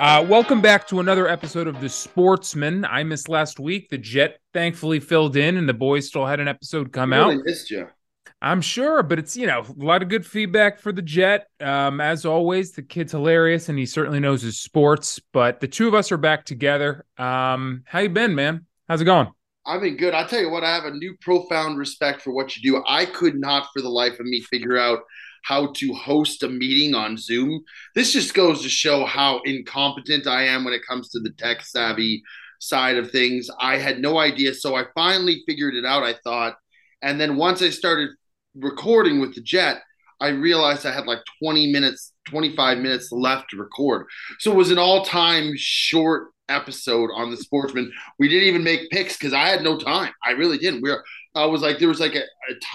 Welcome back to another episode of The Sportsman. I missed last week. The Jet thankfully filled in, and the boys still had an episode come out. I really missed you. I'm sure, but it's, you know, a lot of good feedback for the Jet. As always, the kid's hilarious, and he certainly knows his sports, but the two of us are back together. How you been, man? How's it going? I've been good. I'll tell you what, I have a new profound respect for what you do. I could not for the life of me figure out how to host a meeting on Zoom. This just goes to show how incompetent I am when it comes to the tech savvy side of things. I had no idea. So I finally figured it out, I thought. And then once I started recording with the Jet, I realized I had like 20 minutes, 25 minutes left to record. So it was an all-time short episode on The Sportsman. We didn't even make picks because I had no time. I really didn't. I was like, there was like a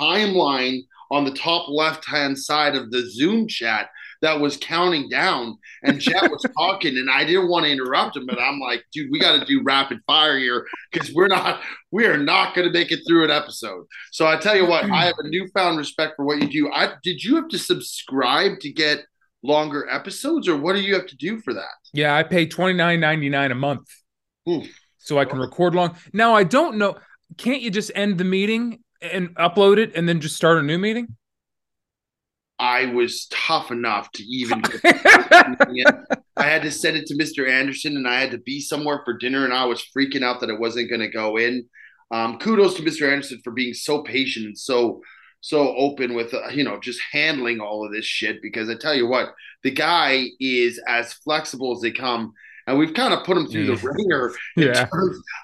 timeline on the top left-hand side of the Zoom chat that was counting down, and Jet was talking, and I didn't want to interrupt him, but I'm like, dude, we got to do rapid fire here because we are not going to make it through an episode. So I tell you what, I have a newfound respect for what you do. Did you have to subscribe to get longer episodes, or what do you have to do for that? Yeah, I pay $29.99 a month. Oof. So I can record long. Now, I don't know. Can't you just end the meeting and upload it and then just start a new meeting? I was tough enough to even get I had to send it to Mr. Anderson, and I had to be somewhere for dinner, and I was freaking out that it wasn't going to go in. Kudos to Mr. Anderson for being so patient and so open with, just handling all of this shit, because I tell you what, the guy is as flexible as they come. And we've kind of put him through the ringer. Yeah.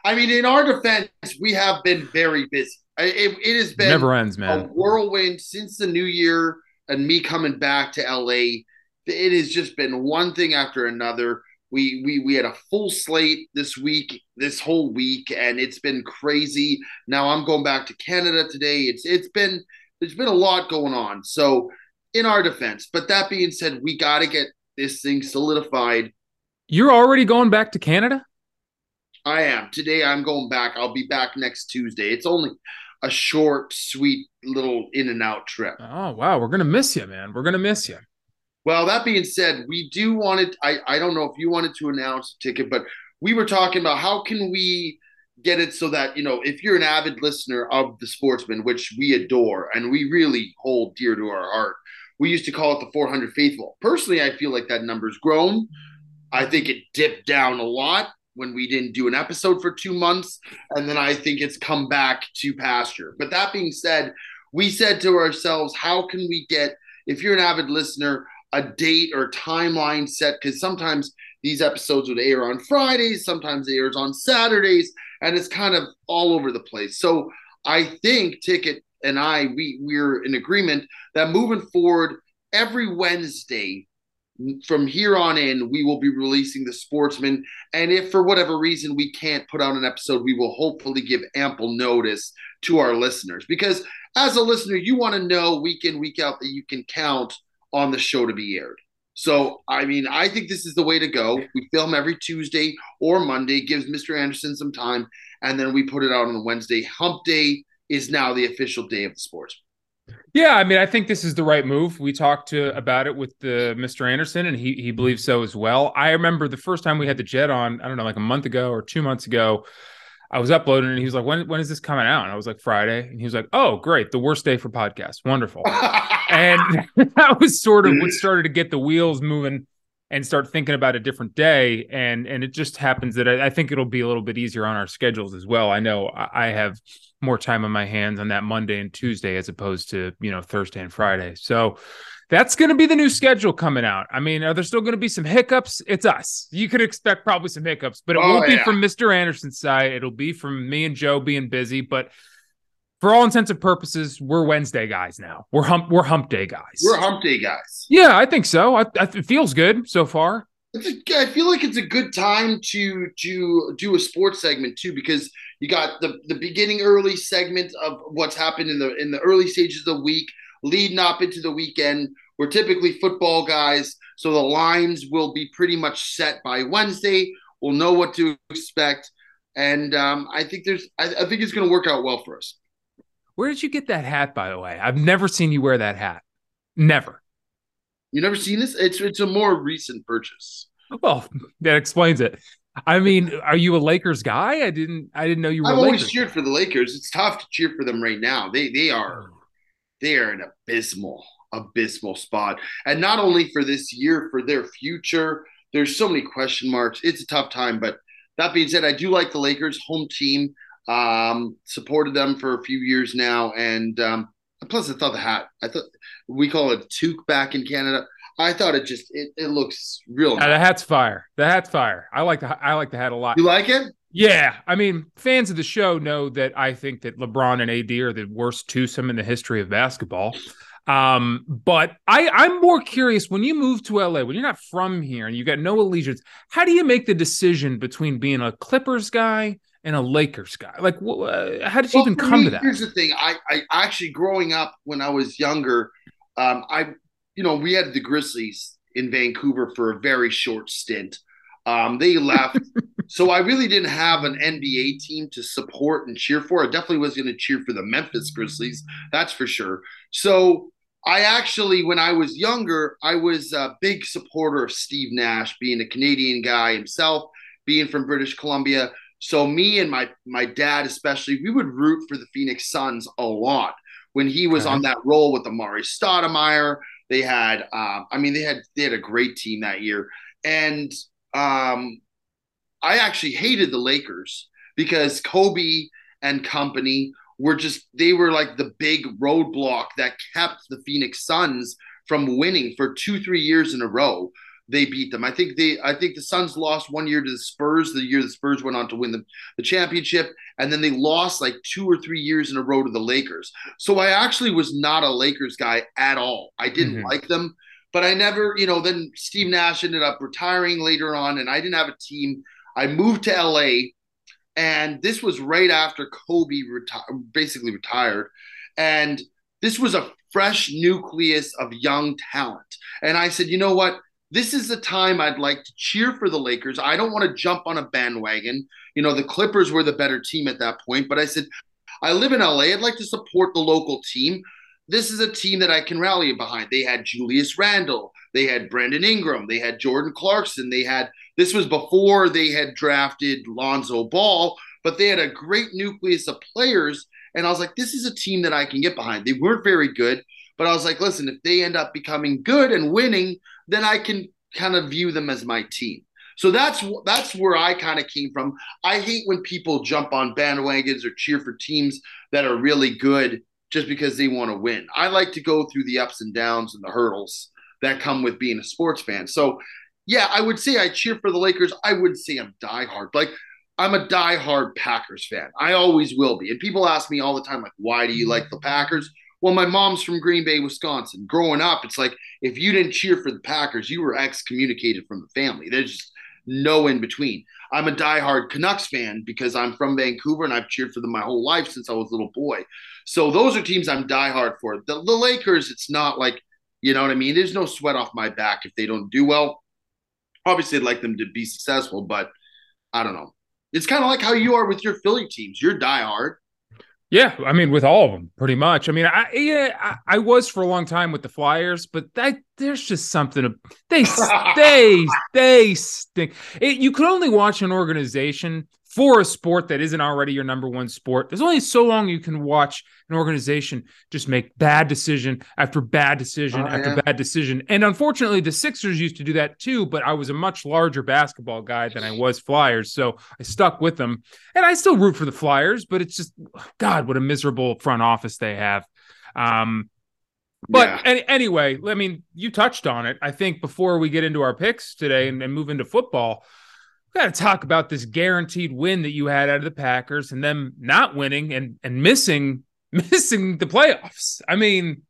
I mean, in our defense, we have been very busy. It has been never ends, man. A whirlwind since the new year and me coming back to LA. It has just been one thing after another. We had a full slate this week, this whole week, and it's been crazy. Now I'm going back to Canada today. There's been a lot going on. So in our defense, but that being said, we got to get this thing solidified. You're already going back to Canada? I am. Today I'm going back. I'll be back next Tuesday. It's only a short, sweet little in and out trip. Oh, wow. We're going to miss you, man. We're going to miss you. Well, that being said, we do want it. I don't know if you wanted to announce a ticket, but we were talking about how can we get it so that, if you're an avid listener of The Sportsman, which we adore and we really hold dear to our heart, we used to call it the 400 Faithful. Personally, I feel like that number's grown. I think it dipped down a lot when we didn't do an episode for 2 months, and then I think it's come back to pasture. But that being said, we said to ourselves, how can we get, if you're an avid listener, a date or timeline set? Because sometimes these episodes would air on Fridays, sometimes it airs on Saturdays, and it's kind of all over the place. So I think Ticket and I, we're in agreement that moving forward, every Wednesday from here on in, we will be releasing The Sportsman. And if for whatever reason we can't put out an episode, we will hopefully give ample notice to our listeners. Because as a listener, you want to know week in, week out that you can count on the show to be aired. So, I mean, I think this is the way to go. We film every Tuesday or Monday, gives Mr. Anderson some time, and then we put it out on a Wednesday. Hump Day is now the official day of The Sportsman. Yeah, I mean, I think this is the right move. We talked about it with Mr. Anderson, and he believes so as well. I remember the first time we had the Jet on, I don't know, like a month ago or 2 months ago, I was uploading, and he was like, when is this coming out? And I was like, Friday. And he was like, oh, great, the worst day for podcasts. Wonderful. And that was sort of what started to get the wheels moving and start thinking about a different day. And it just happens that I think it'll be a little bit easier on our schedules as well. I know I have more time on my hands on that Monday and Tuesday as opposed to, Thursday and Friday. So that's going to be the new schedule coming out. I mean, are there still going to be some hiccups? It's us. You could expect probably some hiccups, but it won't be from Mr. Anderson's side. It'll be from me and Joe being busy, but for all intents and purposes, we're Wednesday guys now. We're hump day guys. We're hump day guys. Yeah, I think so. It feels good so far. I feel like it's a good time to do a sports segment too, because you got the beginning early segment of what's happened in the early stages of the week, leading up into the weekend. We're typically football guys, so the lines will be pretty much set by Wednesday. We'll know what to expect, and I think it's going to work out well for us. Where did you get that hat, by the way? I've never seen you wear that hat. Never. You never seen this? It's a more recent purchase. Well, that explains it. I mean, are you a Lakers guy? I didn't know you were. I've always cheered for the Lakers. It's tough to cheer for them right now. They are an abysmal spot, and not only for this year, for their future. There's so many question marks. It's a tough time, but that being said, I do like the Lakers, home team. Supported them for a few years now, and plus I thought the hat. I thought we call it toque back in Canada. I thought it just it looks real. Yeah, nice. The hat's fire. I like the hat a lot. You like it? Yeah. I mean, fans of the show know that I think that LeBron and AD are the worst twosome in the history of basketball. But I'm more curious, when you move to LA, when you're not from here and you got no allegiance, how do you make the decision between being a Clippers guy and a Lakers guy? Like, how did you even come to that? Here's the thing. I actually, growing up when I was younger, we had the Grizzlies in Vancouver for a very short stint. They left. So I really didn't have an NBA team to support and cheer for. I definitely was going to cheer for the Memphis Grizzlies. That's for sure. So I actually, when I was younger, I was a big supporter of Steve Nash, being a Canadian guy himself, being from British Columbia. So me and my dad especially, we would root for the Phoenix Suns a lot. When he was on that roll with Amari Stoudemire, they had they had a great team that year. And I actually hated the Lakers because Kobe and company were like the big roadblock that kept the Phoenix Suns from winning for 2-3 years in a row. They beat them. I think the Suns lost one year to the Spurs, the year the Spurs went on to win the championship, and then they lost like 2 or 3 years in a row to the Lakers. So I actually was not a Lakers guy at all. I didn't like them, but I never, then Steve Nash ended up retiring later on, and I didn't have a team. I moved to LA, and this was right after Kobe basically retired, and this was a fresh nucleus of young talent. And I said, you know what? This is the time I'd like to cheer for the Lakers. I don't want to jump on a bandwagon. The Clippers were the better team at that point. But I said, I live in LA. I'd like to support the local team. This is a team that I can rally behind. They had Julius Randle. They had Brandon Ingram. They had Jordan Clarkson. This was before they had drafted Lonzo Ball, but they had a great nucleus of players. And I was like, this is a team that I can get behind. They weren't very good, but I was like, listen, if they end up becoming good and winning, then I can kind of view them as my team. So that's where I kind of came from. I hate when people jump on bandwagons or cheer for teams that are really good just because they want to win. I like to go through the ups and downs and the hurdles that come with being a sports fan. So, yeah, I would say I cheer for the Lakers. I wouldn't say I'm diehard. Like, I'm a diehard Packers fan. I always will be. And people ask me all the time, like, why do you like the Packers? Well, my mom's from Green Bay, Wisconsin. Growing up, it's like if you didn't cheer for the Packers, you were excommunicated from the family. There's just no in between. I'm a diehard Canucks fan because I'm from Vancouver and I've cheered for them my whole life since I was a little boy. So those are teams I'm diehard for. The Lakers, it's not like, you know what I mean? There's no sweat off my back if they don't do well. Obviously, I'd like them to be successful, but I don't know. It's kind of like how you are with your Philly teams. You're diehard. Yeah, I mean, with all of them, pretty much. I mean, I was for a long time with the Flyers, but there's just something – they stink. You can only watch an organization for a sport that isn't already your number one sport. There's only so long you can watch an organization just make bad decision after bad decision bad decision. And unfortunately, the Sixers used to do that too, but I was a much larger basketball guy than I was Flyers, so I stuck with them. And I still root for the Flyers, but it's just, God, what a miserable front office they have. Anyway, I mean, you touched on it. I think before we get into our picks today and move into football, we've got to talk about this guaranteed win that you had out of the Packers and them not winning and missing the playoffs. I mean,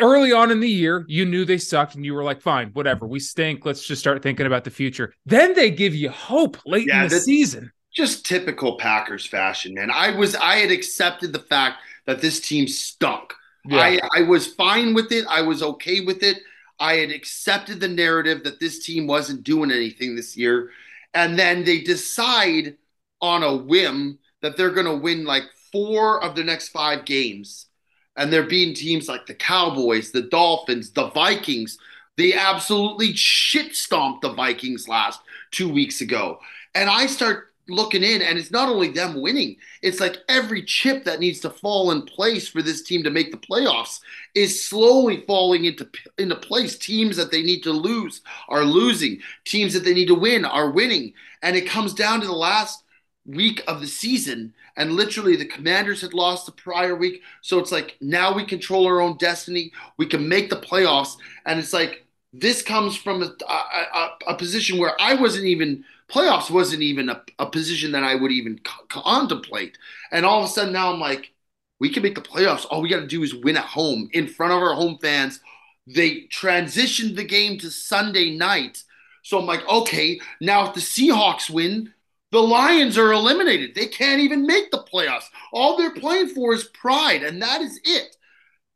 early on in the year, you knew they sucked and you were like, fine, whatever, we stink. Let's just start thinking about the future. Then they give you hope late in the season. Just typical Packers fashion, man. I had accepted the fact that this team stunk. Yeah. I was fine with it. I was okay with it. I had accepted the narrative that this team wasn't doing anything this year. And then they decide on a whim that they're going to win like 4 of the next 5 games. And they're beating teams like the Cowboys, the Dolphins, the Vikings. They absolutely shit-stomped the Vikings last 2 weeks ago. And I start looking in, and it's not only them winning, it's like every chip that needs to fall in place for this team to make the playoffs is slowly falling into place. Teams that they need to lose are losing. Teams that they need to win are winning. And it comes down to the last week of the season, and literally the Commanders had lost the prior week. So it's like, now we control our own destiny. We can make the playoffs. And it's like, this comes from a position where I wasn't even – playoffs wasn't even a position that I would even contemplate. And all of a sudden now I'm like, we can make the playoffs. All we got to do is win at home in front of our home fans. They transitioned the game to Sunday night. So I'm like, okay, now if the Seahawks win, the Lions are eliminated. They can't even make the playoffs. All they're playing for is pride, and that is it.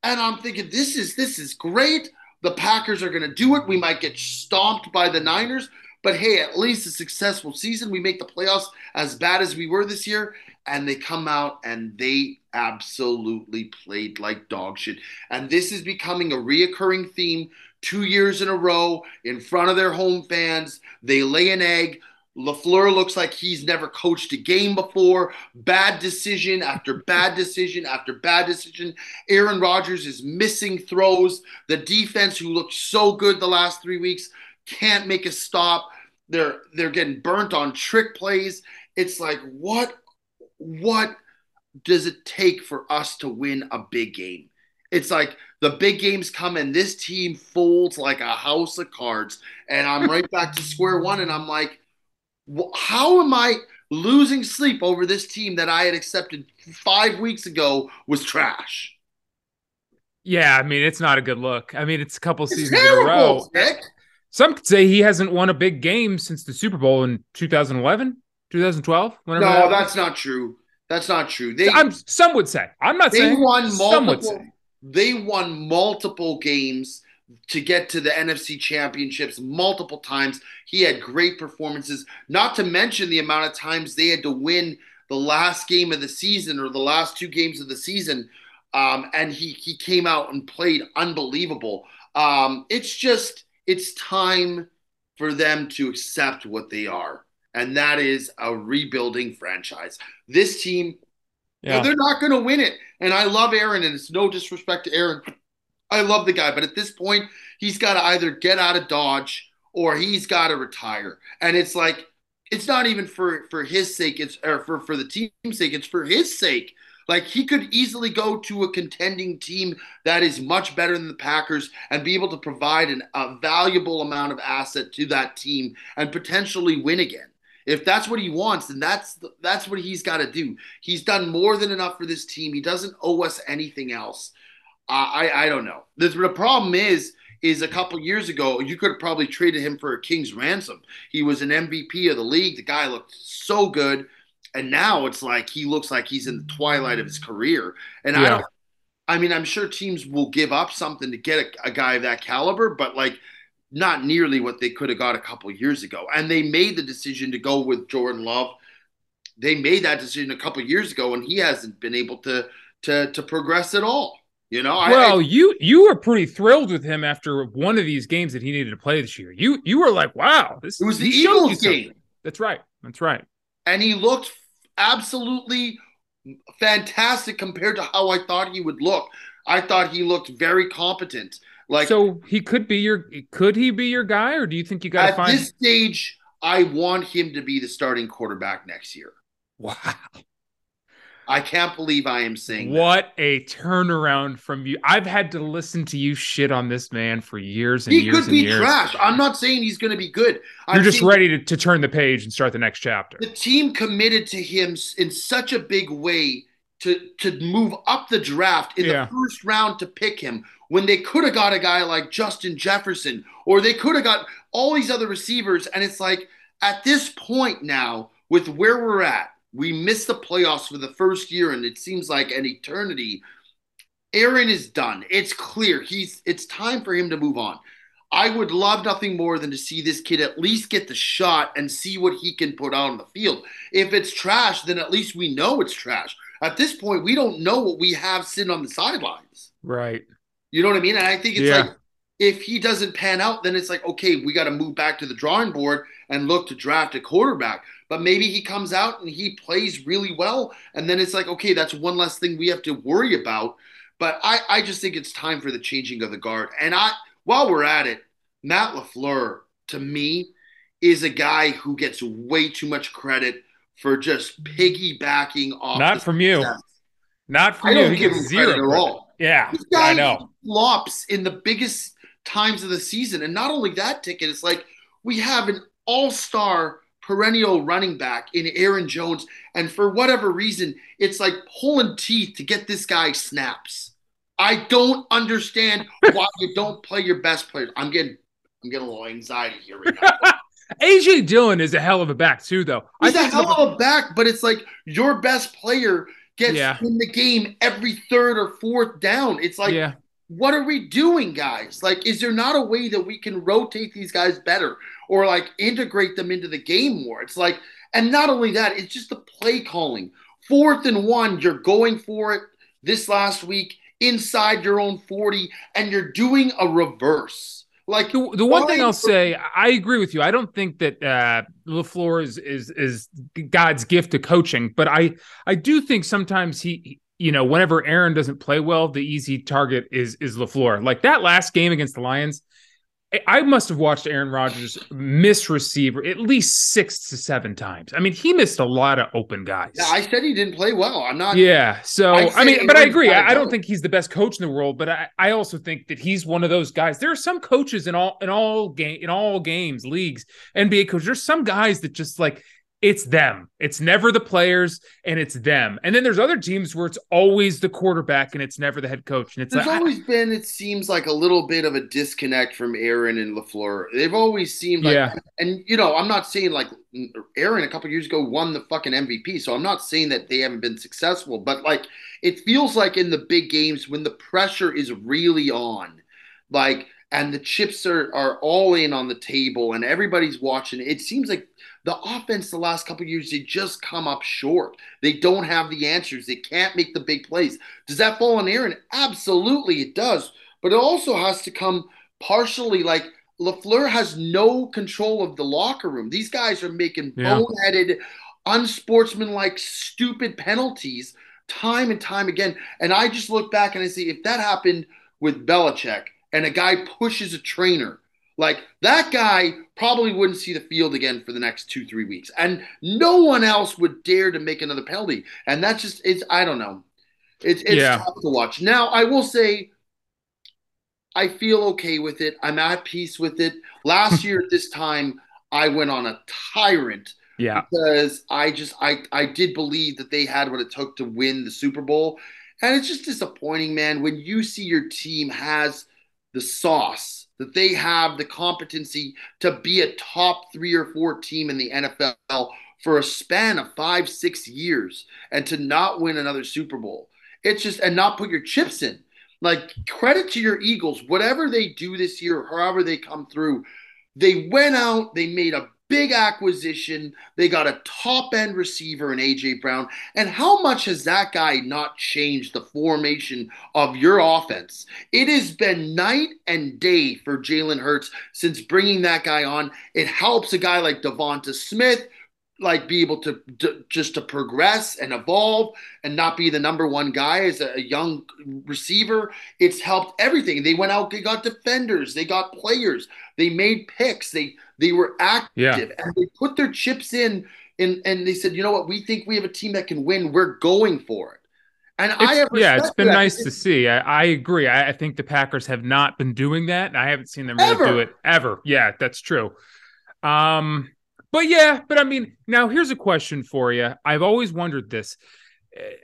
And I'm thinking, this is great. The Packers are going to do it. We might get stomped by the Niners, but hey, at least a successful season. We make the playoffs, as bad as we were this year, and they come out and they absolutely played like dog shit. And this is becoming a reoccurring theme 2 years in a row in front of their home fans. They lay an egg. LaFleur looks like he's never coached a game before. Bad decision after bad decision after bad decision. Aaron Rodgers is missing throws. The defense, who looked so good the last 3 weeks, can't make a stop. They're getting burnt on trick plays. It's like, what does it take for us to win a big game? It's like the big games come and this team folds like a house of cards. And I'm right back to square one, and I'm like, how am I losing sleep over this team that I had accepted 5 weeks ago was trash? Yeah, I mean, it's not a good look. I mean, it's a couple seasons in a row. Nick. Some could say he hasn't won a big game since the Super Bowl in 2011, 2012. No, that's not true. That's not true. Some would say. I'm not saying. They won multiple games to get to the NFC championships multiple times. He had great performances, not to mention the amount of times they had to win the last game of the season or the last two games of the season, and he came out and played unbelievable. It's time for them to accept what they are, and that is a rebuilding franchise. This team, yeah, they're not going to win it, and I love Aaron, and it's no disrespect to Aaron. I love the guy, but at this point, he's got to either get out of Dodge or he's got to retire. And it's like, it's not even for his sake, or for the team's sake, it's for his sake. Like, he could easily go to a contending team that is much better than the Packers and be able to provide a valuable amount of asset to that team and potentially win again. If that's what he wants, then that's what he's got to do. He's done more than enough for this team. He doesn't owe us anything else. I don't know. The problem is a couple years ago, you could have probably traded him for a king's ransom. He was an MVP of the league. The guy looked so good. And now it's like he looks like he's in the twilight of his career. And yeah. I'm sure teams will give up something to get a guy of that caliber, but like not nearly what they could have got a couple years ago. And they made the decision to go with Jordan Love. They made that decision a couple years ago, and he hasn't been able to progress at all. You know, you were pretty thrilled with him after one of these games that he needed to play this year. You were like, wow, this was the Eagles game. That's right. And he looked absolutely fantastic compared to how I thought he would look. I thought he looked very competent. Like, so he could he be your guy, or do you think you got to find at this stage? I want him to be the starting quarterback next year. Wow. I can't believe I am saying that. What a turnaround from you. I've had to listen to you shit on this man for years and years. He could be trash. I'm not saying he's going to be good. You're just ready to turn the page and start the next chapter. The team committed to him in such a big way to move up the draft in the first round to pick him, when they could have got a guy like Justin Jefferson, or they could have got all these other receivers. And it's like, at this point now, with where we're at, we missed the playoffs for the first year, and it seems like an eternity. Aaron is done. It's clear. It's time for him to move on. I would love nothing more than to see this kid at least get the shot and see what he can put out on the field. If it's trash, then at least we know it's trash. At this point, we don't know what we have sitting on the sidelines. Right. You know what I mean? And I think it's like if he doesn't pan out, then it's like, okay, we got to move back to the drawing board and look to draft a quarterback. But maybe he comes out and he plays really well, and then it's like, okay, that's one less thing we have to worry about. But I just think it's time for the changing of the guard. And while we're at it, Matt LaFleur, to me, is a guy who gets way too much credit for just piggybacking off. Not from you. Not from you. I don't give him credit at all. Yeah, I know. Flops in the biggest times of the season. And not only that, Ticket, it's like we have an all-star perennial running back in Aaron Jones, and for whatever reason, it's like pulling teeth to get this guy snaps. I don't understand why you don't play your best players. I'm getting a little anxiety here right now. A.J. Dillon is a hell of a back too, though. He's a hell of a back, but it's like your best player gets in the game every third or fourth down. It's like, what are we doing, guys? Like, is there not a way that we can rotate these guys better or, like, integrate them into the game more? It's like, and not only that, it's just the play calling. 4th and 1, you're going for it this last week inside your own 40, and you're doing a reverse. Like, the one thing I'll say, I agree with you. I don't think that LaFleur is God's gift to coaching, but I do think sometimes he, you know, whenever Aaron doesn't play well, the easy target is LaFleur. Like that last game against the Lions, I must have watched Aaron Rodgers miss receiver at least 6 to 7 times. I mean, he missed a lot of open guys. Yeah, I said he didn't play well. I'm not. Yeah. So, I mean, but I agree. I don't think he's the best coach in the world, but I also think that he's one of those guys. There are some coaches in all games, leagues, NBA coaches. There's some guys that just like, it's them. It's never the players, and it's them. And then there's other teams where it's always the quarterback, and it's never the head coach. And it's always been, it seems like, a little bit of a disconnect from Aaron and LaFleur. They've always seemed like, and you know, I'm not saying like Aaron a couple years ago won the fucking MVP, so I'm not saying that they haven't been successful, but like it feels like in the big games when the pressure is really on, like, and the chips are all in on the table, and everybody's watching. It seems like the offense the last couple of years, they just come up short. They don't have the answers. They can't make the big plays. Does that fall on Aaron? Absolutely it does. But it also has to come partially like LaFleur has no control of the locker room. These guys are making boneheaded, unsportsmanlike, stupid penalties time and time again. And I just look back and I see if that happened with Belichick and a guy pushes a trainer, like, that guy probably wouldn't see the field again for the next 2-3 weeks. And no one else would dare to make another penalty. And that's just, I don't know. It's tough to watch. Now, I will say, I feel okay with it. I'm at peace with it. Last year at this time, I went on a tyrant. Yeah. Because I did believe that they had what it took to win the Super Bowl. And it's just disappointing, man, when you see your team has the sauce, that they have the competency to be a top 3 or 4 team in the NFL for a span of 5-6 years and to not win another Super Bowl. It's just, and not put your chips in. Like, credit to your Eagles, whatever they do this year, however they come through, they went out, they made a big acquisition, they got a top-end receiver in A.J. Brown, and how much has that guy not changed the formation of your offense? It has been night and day for Jalen Hurts since bringing that guy on. It helps a guy like Devonta Smith like be able to just to progress and evolve and not be the number one guy as a young receiver. It's helped everything. They went out, they got defenders, they got players, they made picks, they were active, and they put their chips in, and they said, you know what, we think we have a team that can win. We're going for it. And it's been nice to see. I agree. I think the Packers have not been doing that, and I haven't seen them really do it ever. Yeah, that's true. But I mean, now here's a question for you. I've always wondered this.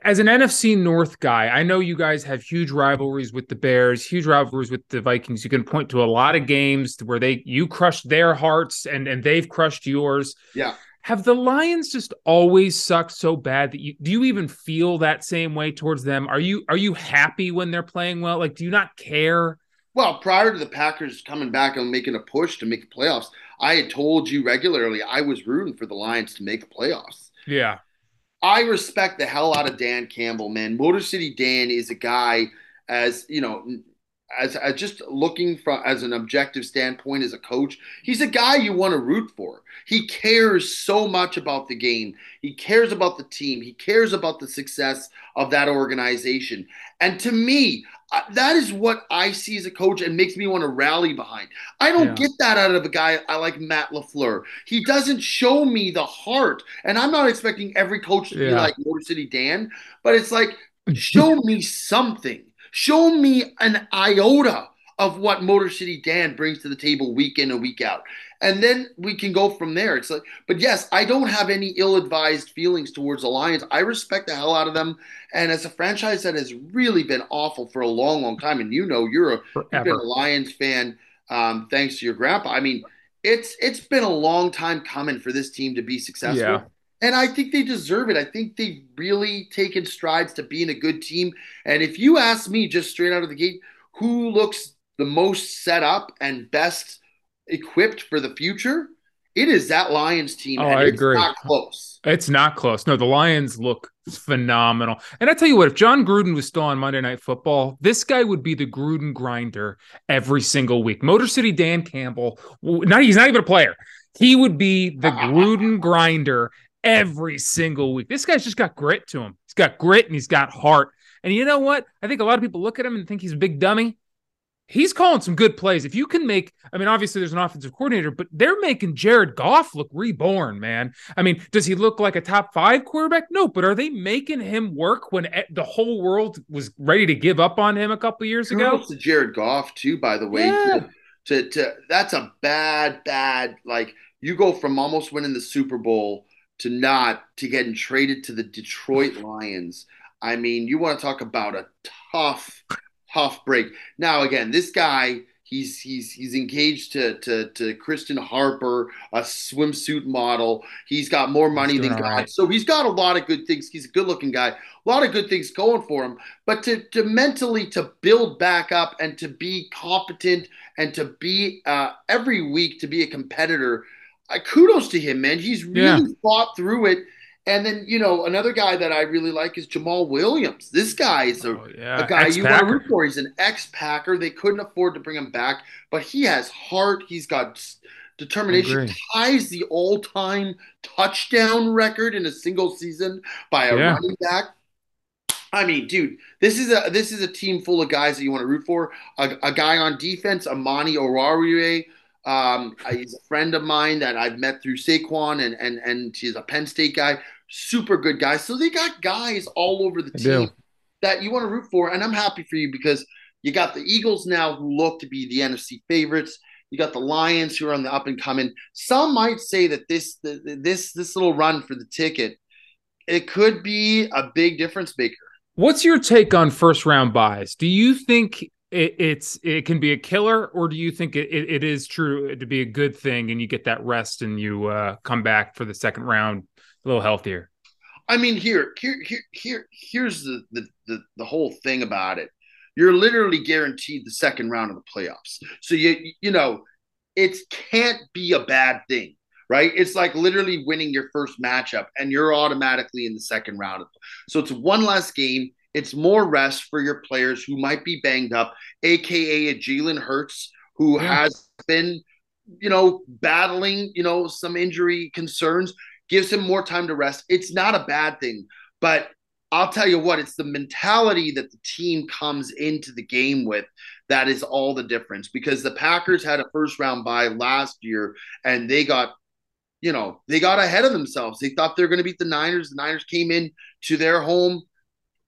As an NFC North guy, I know you guys have huge rivalries with the Bears, huge rivalries with the Vikings. You can point to a lot of games where you crushed their hearts and they've crushed yours. Yeah. Have the Lions just always sucked so bad that do you even feel that same way towards them? Are you happy when they're playing well? Like, do you not care? Well, prior to the Packers coming back and making a push to make the playoffs, I had told you regularly I was rooting for the Lions to make the playoffs. Yeah. I respect the hell out of Dan Campbell, man. Motor City Dan is a guy, as you know, as just looking from as an objective standpoint as a coach, he's a guy you want to root for. He cares so much about the game. He cares about the team. He cares about the success of that organization. And to me, that is what I see as a coach and makes me want to rally behind. I don't get that out of a guy like Matt LaFleur. He doesn't show me the heart. And I'm not expecting every coach to be like Motor City Dan, but it's like, show me something. Show me an iota of what Motor City Dan brings to the table week in and week out. And then we can go from there. It's like, but yes, I don't have any ill-advised feelings towards the Lions. I respect the hell out of them. And as a franchise that has really been awful for a long, long time, and you know, you've been a Lions fan thanks to your grandpa. I mean, it's been a long time coming for this team to be successful. Yeah. And I think they deserve it. I think they've really taken strides to being a good team. And if you ask me just straight out of the gate, who looks the most set up and best equipped for the future, it is that Lions team. Oh, and I agree. It's not close. It's not close. No, the Lions look phenomenal. And I tell you what, if John Gruden was still on Monday Night Football, this guy would be the Gruden grinder every single week. Motor City Dan Campbell, he's not even a player. He would be the Gruden grinder every single week. This guy's just got grit to him. He's got grit and he's got heart. And you know what? I think a lot of people look at him and think he's a big dummy. He's calling some good plays. If you can make, I mean, obviously there's an offensive coordinator, but they're making Jared Goff look reborn, man. I mean, does he look like a top five quarterback? No, but are they making him work when the whole world was ready to give up on him a couple years ago? To Jared Goff too, by the way. Yeah. To that's a bad, like you go from almost winning the Super Bowl to getting traded to the Detroit Lions. I mean, you want to talk about a tough break. Now, again, this guy, he's engaged to Kristen Harper, a swimsuit model. He's got more money than God. Right. So he's got a lot of good things. He's a good-looking guy. A lot of good things going for him. But to mentally to build back up and to be competent and to be every week to be a competitor, kudos to him, man. He's really fought through it. And then, you know, another guy that I really like is Jamal Williams. This guy is a guy you want to root for. He's an ex-Packer. They couldn't afford to bring him back, but he has heart. He's got determination. Ties the all-time touchdown record in a single season by a running back. I mean, dude, this is a team full of guys that you want to root for. A guy on defense, Amani Oruwariye. He's a friend of mine that I've met through Saquon, and he's a Penn State guy, super good guy. So they got guys all over the team that you want to root for, and I'm happy for you because you got the Eagles now who look to be the NFC favorites. You got the Lions who are on the up and coming. Some might say that this little run for the ticket, it could be a big difference maker. What's your take on first round buys? Do you think it can be a killer, or do you think it is true to be a good thing and you get that rest and you come back for the second round a little healthier? I mean, here's the whole thing about it. You're literally guaranteed the second round of the playoffs. So, you know, it can't be a bad thing, right? It's like literally winning your first matchup and you're automatically in the second round. So it's one less game. It's more rest for your players who might be banged up, a.k.a. a Jalen Hurts, who has been, you know, battling, you know, some injury concerns, gives him more time to rest. It's not a bad thing, but I'll tell you what, it's the mentality that the team comes into the game with that is all the difference, because the Packers had a first round bye last year and they got, you know, they got ahead of themselves. They thought they were going to beat the Niners. The Niners came in to their home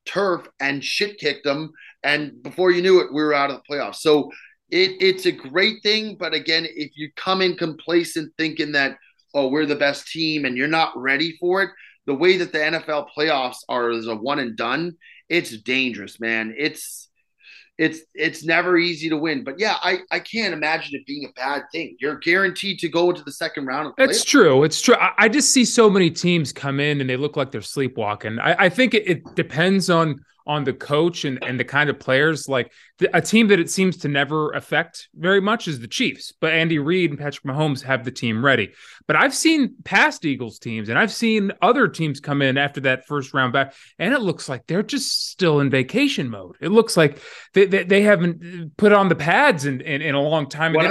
turf and shit kicked them, and before you knew it, we were out of the playoffs. So it's a great thing, but again, if you come in complacent thinking that, oh, we're the best team and you're not ready for it, the way that the NFL playoffs are is a one and done. It's dangerous, man. It's never easy to win, but yeah, I can't imagine it being a bad thing. You're guaranteed to go into the second round of playoffs. It's true. It's true. I just see so many teams come in and they look like they're sleepwalking. I think it depends on on the coach and the kind of players. Like a team that it seems to never affect very much is the Chiefs, but Andy Reid and Patrick Mahomes have the team ready. But I've seen past Eagles teams, and I've seen other teams come in after that first round back, and it looks like they're just still in vacation mode. It looks like they haven't put on the pads in a long time. What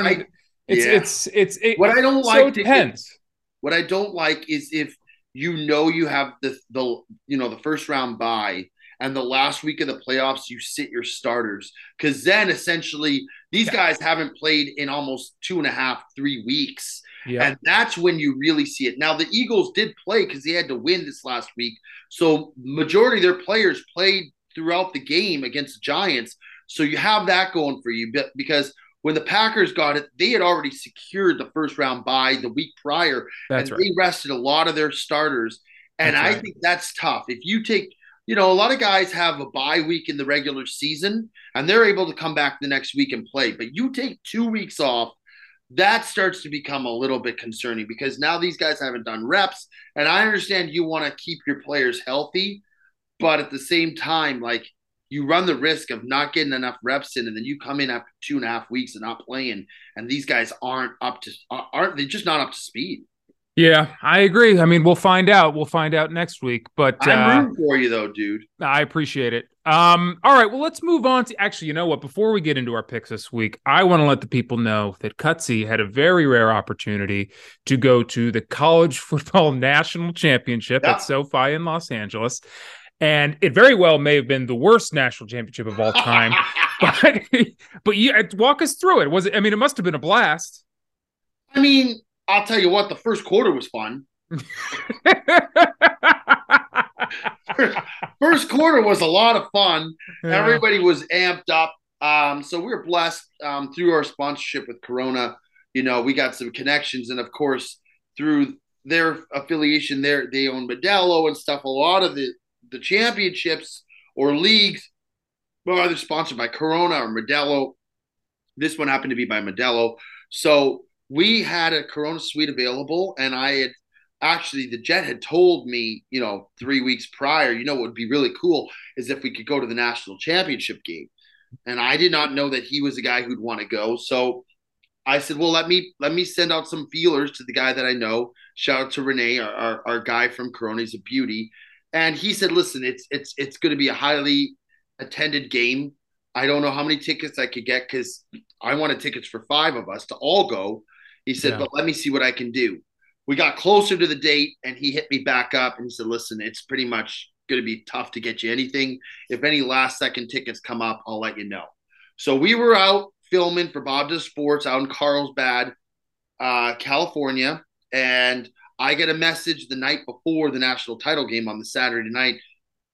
I don't like is if you have the first round bye, and the last week of the playoffs, you sit your starters, because then essentially these guys haven't played in almost 2.5, 3 weeks. Yeah. And that's when you really see it. Now, the Eagles did play because they had to win this last week. So majority of their players played throughout the game against the Giants. So you have that going for you, because when the Packers got it, they had already secured the first round bye the week prior. They rested a lot of their starters. And I think that's tough. If you take – a lot of guys have a bye week in the regular season, and they're able to come back the next week and play. But you take 2 weeks off, that starts to become a little bit concerning, because now these guys haven't done reps. And I understand you want to keep your players healthy, but at the same time, like, you run the risk of not getting enough reps in, and then you come in after 2.5 weeks and not playing, and these guys they're just not up to speed. Yeah, I agree. I mean, we'll find out. We'll find out next week. But I'm rooting for you, though, dude. I appreciate it. All right, well, let's move on to – actually, you know what? Before we get into our picks this week, I want to let the people know that Cutsy had a very rare opportunity to go to the College Football National Championship at SoFi in Los Angeles. And it very well may have been the worst national championship of all time. But you, walk us through it. Was it? I mean, it must have been a blast. I mean – I'll tell you what, the first quarter was fun. First quarter was a lot of fun. Yeah. Everybody was amped up. So we were blessed through our sponsorship with Corona. We got some connections. And, of course, through their affiliation there, they own Modelo and stuff. A lot of the championships or leagues are either sponsored by Corona or Modelo. This one happened to be by Modelo. So we had a Corona suite available, and I had actually, the Jet had told me, 3 weeks prior, what would be really cool is if we could go to the national championship game. And I did not know that he was the guy who'd want to go. So I said, well, let me send out some feelers to the guy that I know. Shout out to Renee, our guy from Corona. He's a beauty. And he said, listen, it's going to be a highly attended game. I don't know how many tickets I could get, because I wanted tickets for 5 of us to all go. He said, but let me see what I can do. We got closer to the date, and he hit me back up, and he said, listen, it's pretty much going to be tough to get you anything. If any last-second tickets come up, I'll let you know. So we were out filming for Bob Does Sports out in Carlsbad, California, and I get a message the night before the national title game on the Saturday night,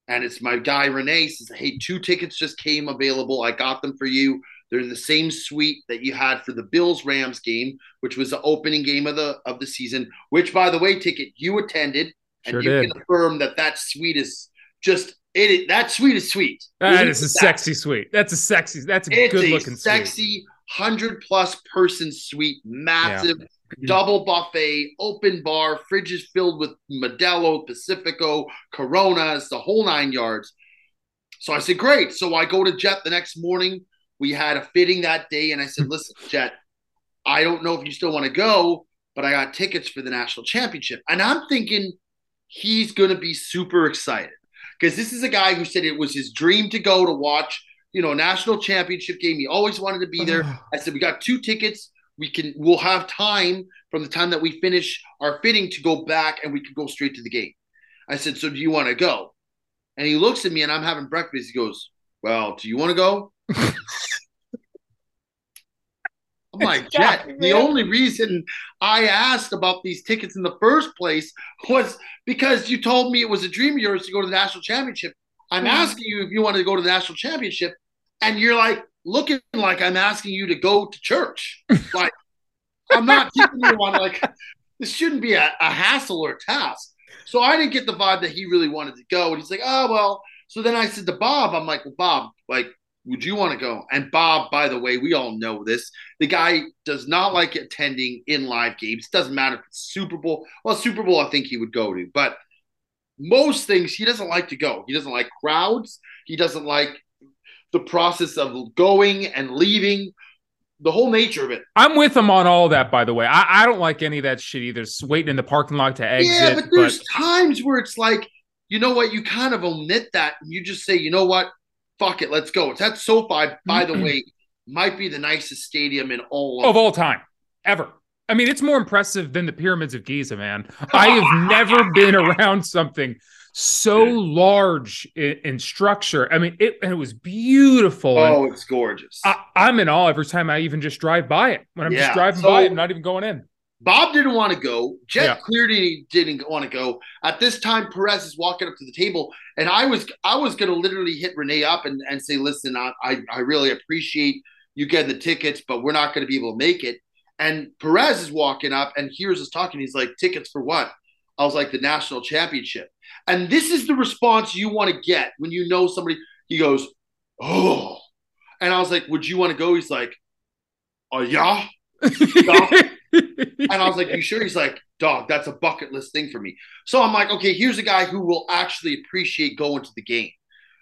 and it's my guy, Renee, says, hey, 2 tickets just came available. I got them for you. They're in the same suite that you had for the Bills-Rams game, which was the opening game of the season, which, by the way, Ticket, you attended. And sure you did. Confirm that suite is just – that suite is sweet. That is a sexy suite. That's a sexy – that's a good-looking suite. It's a sexy 100-plus person suite, massive, double buffet, open bar, fridges filled with Modelo, Pacifico, Coronas, the whole 9 yards. So I said, great. So I go to Jet the next morning. We had a fitting that day, and I said, listen, Jet, I don't know if you still want to go, but I got tickets for the national championship. And I'm thinking he's going to be super excited, because this is a guy who said it was his dream to go to watch, national championship game. He always wanted to be there. I said, we got 2 tickets. We'll have time from the time that we finish our fitting to go back, and we can go straight to the game. I said, so do you want to go? And he looks at me, and I'm having breakfast. He goes, well, do you want to go? I'm like, Jet, the only reason I asked about these tickets in the first place was because you told me it was a dream of yours to go to the national championship. I'm asking you if you wanted to go to the national championship, and you're like looking like I'm asking you to go to church. Like, I'm not keeping you on. Like, this shouldn't be a hassle or a task. So I didn't get the vibe that he really wanted to go. And he's like, oh, well. So then I said to Bob, I'm like, well, Bob, like, would you want to go? And Bob, by the way, we all know this. The guy does not like attending in live games. It doesn't matter if it's Super Bowl. Well, Super Bowl I think he would go to. But most things he doesn't like to go. He doesn't like crowds. He doesn't like the process of going and leaving, the whole nature of it. I'm with him on all that, by the way. I don't like any of that shit either. Just waiting in the parking lot to exit. Yeah, but there's times where it's like, you know what? You kind of omit that and you just say, you know what? Fuck it. Let's go. It's at SoFi, by the way, might be the nicest stadium in all of all time ever. I mean, it's more impressive than the pyramids of Giza, man. I have never been around something so large in structure. I mean, it was beautiful. Oh, it's gorgeous. I'm in awe every time I even just drive by it. When I'm just driving by it, I'm not even going in. Bob didn't want to go. Jet clearly didn't want to go. At this time, Perez is walking up to the table, and I was going to literally hit Renee up and say, listen, I really appreciate you getting the tickets, but we're not going to be able to make it. And Perez is walking up and hears us talking. He's like, tickets for what? I was like, the national championship. And this is the response you want to get when you know somebody. He goes, oh. And I was like, would you want to go? He's like, oh, yeah. And I was like, you sure? He's like, dog, that's a bucket list thing for me. So I'm like, okay, here's a guy who will actually appreciate going to the game.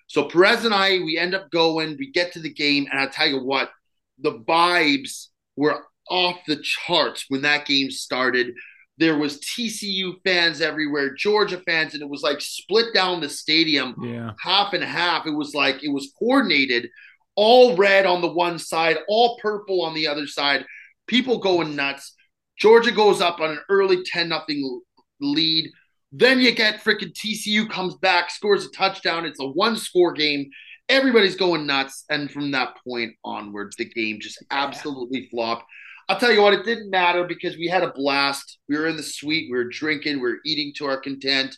So Perez and I, we end up going. We get to the game. And I tell you what, the vibes were off the charts when that game started. There was TCU fans everywhere, Georgia fans, and it was like split down the stadium, half and half. It was like it was coordinated, all red on the one side, all purple on the other side. People going nuts. Georgia goes up on an early 10-0 lead. Then you get freaking TCU comes back, scores a touchdown. It's a one-score game. Everybody's going nuts. And from that point onwards, the game just absolutely flopped. I'll tell you what, it didn't matter because we had a blast. We were in the suite. We were drinking. We were eating to our content,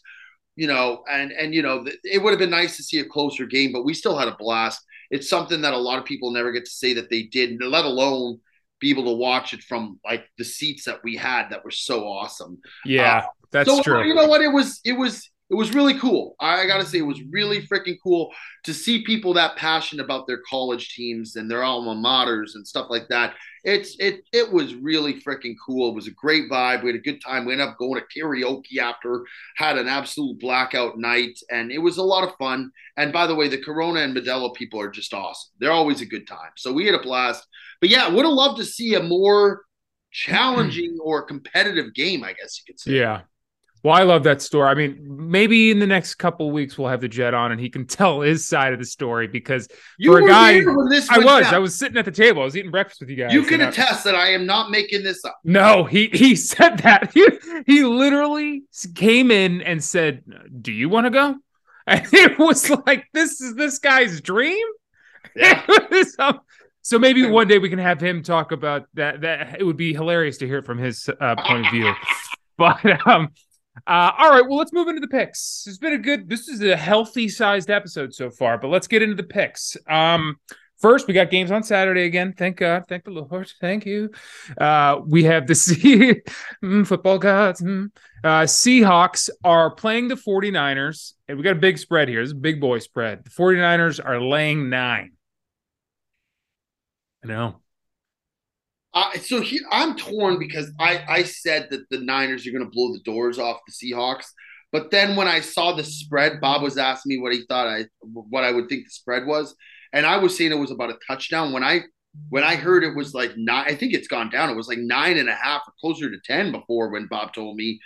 you know, and you know, it would have been nice to see a closer game, but we still had a blast. It's something that a lot of people never get to say that they did, let alone be able to watch it from like the seats that we had that were so awesome. Yeah, that's true. You know what? It was really cool. I got to say, it was really freaking cool to see people that passionate about their college teams and their alma maters and stuff like that. It was really freaking cool. It was a great vibe. We had a good time. We ended up going to karaoke after, had an absolute blackout night, and it was a lot of fun. And by the way, the Corona and Modelo people are just awesome. They're always a good time. So we had a blast. But yeah, would have loved to see a more challenging or competitive game, I guess you could say. Yeah. Well, I love that story. I mean, maybe in the next couple of weeks we'll have the Jet on and he can tell his side of the story because you for a guy, I was sitting at the table. I was eating breakfast with you guys. You can attest that I am not making this up. No, he said that. He literally came in and said, "Do you want to go?" And it was like, "This is this guy's dream." Yeah. So maybe one day we can have him talk about that. That it would be hilarious to hear it from his point of view. But all right, well, let's move into the picks. It's been this is a healthy-sized episode so far, but let's get into the picks. First, we got games on Saturday again. Thank God. Thank the Lord. Thank you. We have the football gods. Seahawks are playing the 49ers, and we got a big spread here. This is a big boy spread. The 49ers are laying 9. I know. I'm torn because I said that the Niners are going to blow the doors off the Seahawks. But then when I saw the spread, Bob was asking me what he thought what I would think the spread was. And I was saying it was about a touchdown. When I heard it was like 9, I think it's gone down. It was like 9.5 or closer to 10 before when Bob told me.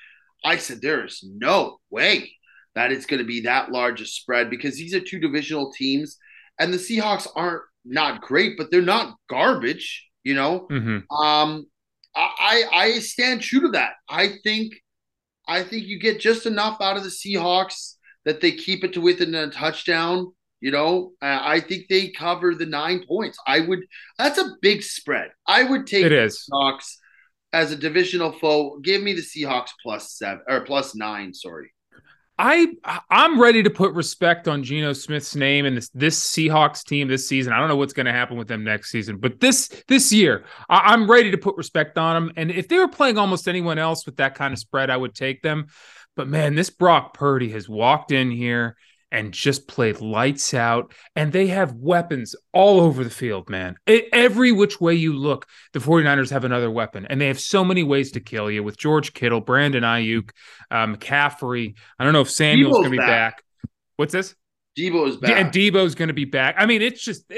I said, there is no way that it's going to be that large a spread because these are two divisional teams. And the Seahawks aren't not great, but they're not garbage. You know, I stand true to that. I think you get just enough out of the Seahawks that they keep it to within a touchdown. You know, I think they cover the 9 points. That's a big spread. I would take the Seahawks as a divisional foe. Give me the Seahawks +9. Sorry. I'm ready to put respect on Geno Smith's name and this Seahawks team this season. I don't know what's going to happen with them next season, but this year, I'm ready to put respect on them. And if they were playing almost anyone else with that kind of spread, I would take them. But man, this Brock Purdy has walked in here and just played lights out, and they have weapons all over the field, man. Every which way you look, the 49ers have another weapon, and they have so many ways to kill you with George Kittle, Brandon Ayuk, McCaffrey. I don't know if Samuel's going to be back. What's this? Debo's back. And Debo's going to be back. I mean, it's just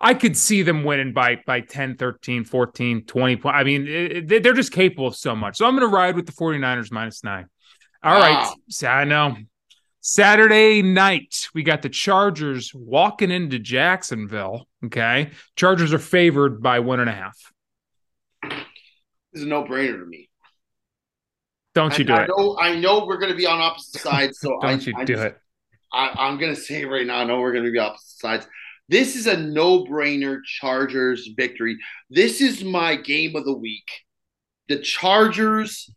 I could see them winning by 10, 13, 14, 20 points. I mean, they're just capable of so much. So I'm going to ride with the 49ers -9. All right. So I know. Saturday night, we got the Chargers walking into Jacksonville. Okay. Chargers are favored by 1.5. This is a no-brainer to me. Don't you do it. I know we're going to be on opposite sides. So Don't you do it. I'm going to say right now, I know we're going to be opposite sides. This is a no-brainer Chargers victory. This is my game of the week. The Chargers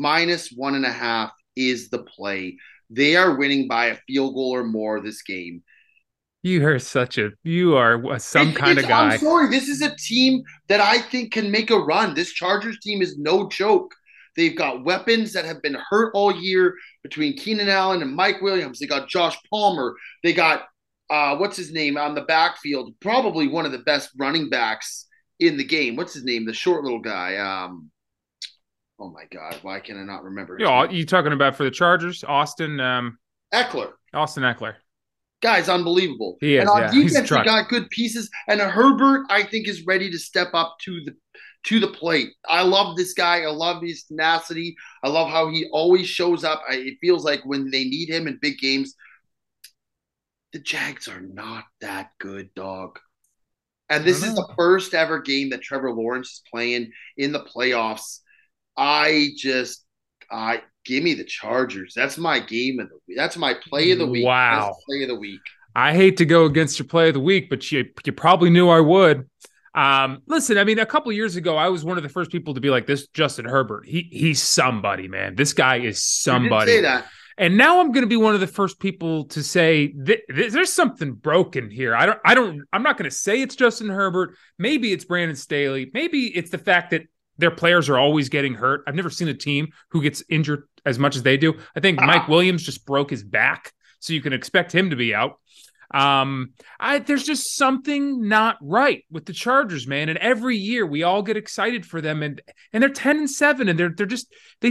-1.5 is the play. They are winning by a field goal or more this game. You are some kind of guy. I'm sorry. This is a team that I think can make a run. This Chargers team is no joke. They've got weapons that have been hurt all year between Keenan Allen and Mike Williams. They got Josh Palmer. They got, what's his name, on the backfield, probably one of the best running backs in the game. What's his name, the short little guy? Oh, my God. Why can I not remember? You talking about for the Chargers, Austin? Eckler. Austin Eckler. Guy's unbelievable. He is, and on defense, we got good pieces. And Herbert, I think, is ready to step up to the plate. I love this guy. I love his tenacity. I love how he always shows up. It feels like when they need him in big games. The Jags are not that good, dog. And this is the first ever game that Trevor Lawrence is playing in the playoffs. Give me the Chargers. That's my game of the week. That's my play of the week. Wow. That's play of the week. I hate to go against your play of the week, but you probably knew I would. Listen, I mean, a couple of years ago, I was one of the first people to be like, this Justin Herbert, he's somebody, man. This guy is somebody. You didn't say that. And now I'm going to be one of the first people to say there's something broken here. I'm not going to say it's Justin Herbert. Maybe it's Brandon Staley. Maybe it's the fact that their players are always getting hurt. I've never seen a team who gets injured as much as they do. I think Mike Williams just broke his back, so you can expect him to be out. There's just something not right with the Chargers, man. And every year we all get excited for them, and they're 10-7, and they're just they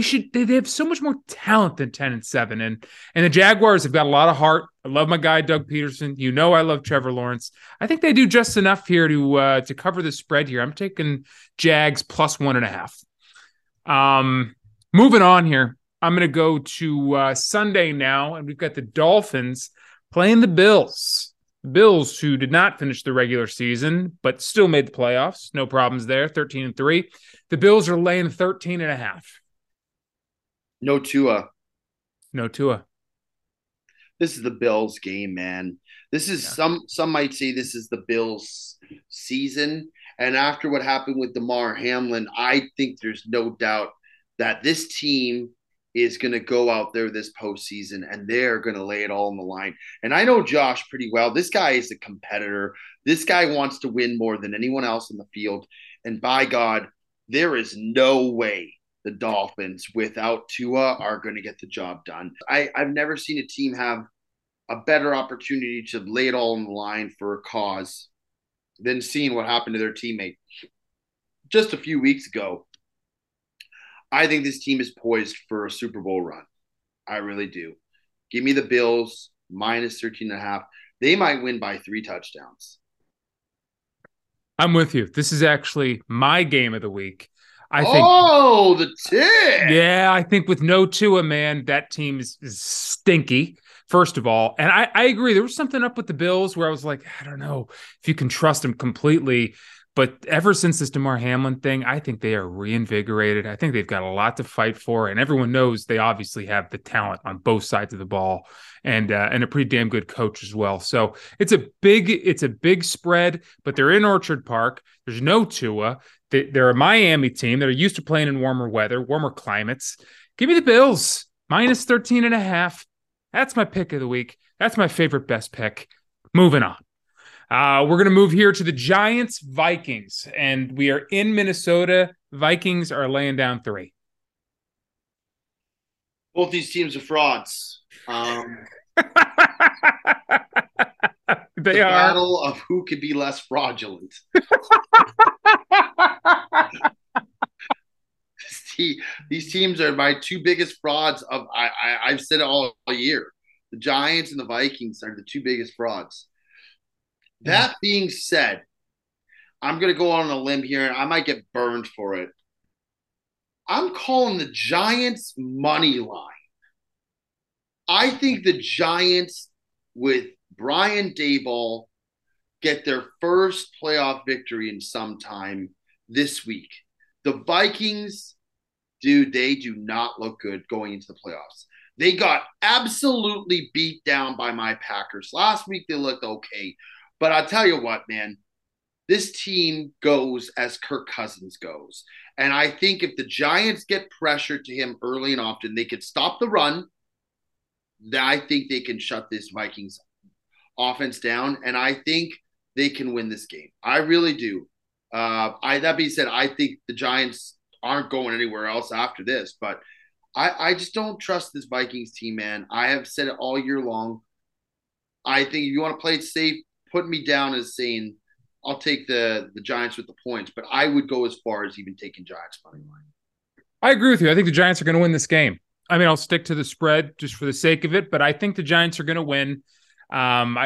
have so much more talent than 10-7. And the Jaguars have got a lot of heart. I love my guy Doug Peterson. You know I love Trevor Lawrence. I think they do just enough here to cover the spread here. I'm taking Jags +1.5. Moving on here, I'm going to go to Sunday now, and we've got the Dolphins playing the Bills. The Bills, who did not finish the regular season, but still made the playoffs. No problems there, 13-3. The Bills are laying 13.5. No Tua. This is the Bills game, man. This is some might say this is the Bills season. And after what happened with Damar Hamlin, I think there's no doubt that this team is going to go out there this postseason, and they're going to lay it all on the line. And I know Josh pretty well. This guy is a competitor. This guy wants to win more than anyone else in the field. And by God, there is no way the Dolphins without Tua are going to get the job done. I've never seen a team have a better opportunity to lay it all on the line for a cause than seeing what happened to their teammate just a few weeks ago. I think this team is poised for a Super Bowl run. I really do. Give me the Bills -13.5. They might win by 3 touchdowns. I'm with you. This is actually my game of the week. I think the tip. Yeah, I think with no Tua, man, that team is stinky, first of all. And I agree. There was something up with the Bills where I was like, I don't know if you can trust them completely. But ever since this Damar Hamlin thing, I think they are reinvigorated. I think they've got a lot to fight for, and everyone knows they obviously have the talent on both sides of the ball, and a pretty damn good coach as well. So it's a big spread, but they're in Orchard Park. There's no Tua. They're a Miami team that are used to playing in warmer weather, warmer climates. Give me the Bills -13.5. That's my pick of the week. That's my favorite best pick. Moving on. We're going to move here to the Giants-Vikings, and we are in Minnesota. Vikings are laying down 3. Both these teams are frauds. The battle of who could be less fraudulent. These teams are my two biggest frauds of I've said it all year. The Giants and the Vikings are the two biggest frauds. That being said, I'm going to go on a limb here, and I might get burned for it. I'm calling the Giants money line. I think the Giants with Brian Daboll get their first playoff victory in some time this week. The Vikings, dude, they do not look good going into the playoffs. They got absolutely beat down by my Packers. Last week they looked okay. But I'll tell you what, man, this team goes as Kirk Cousins goes. And I think if the Giants get pressure to him early and often, they could stop the run. I think they can shut this Vikings offense down, and I think they can win this game. I really do. That being said, I think the Giants aren't going anywhere else after this, but I just don't trust this Vikings team, man. I have said it all year long. I think if you want to play it safe, put me down as saying I'll take the Giants with the points, but I would go as far as even taking Giants money line. I agree with you. I think the Giants are going to win this game. I mean, I'll stick to the spread just for the sake of it, but I think the Giants are going to win. Kirk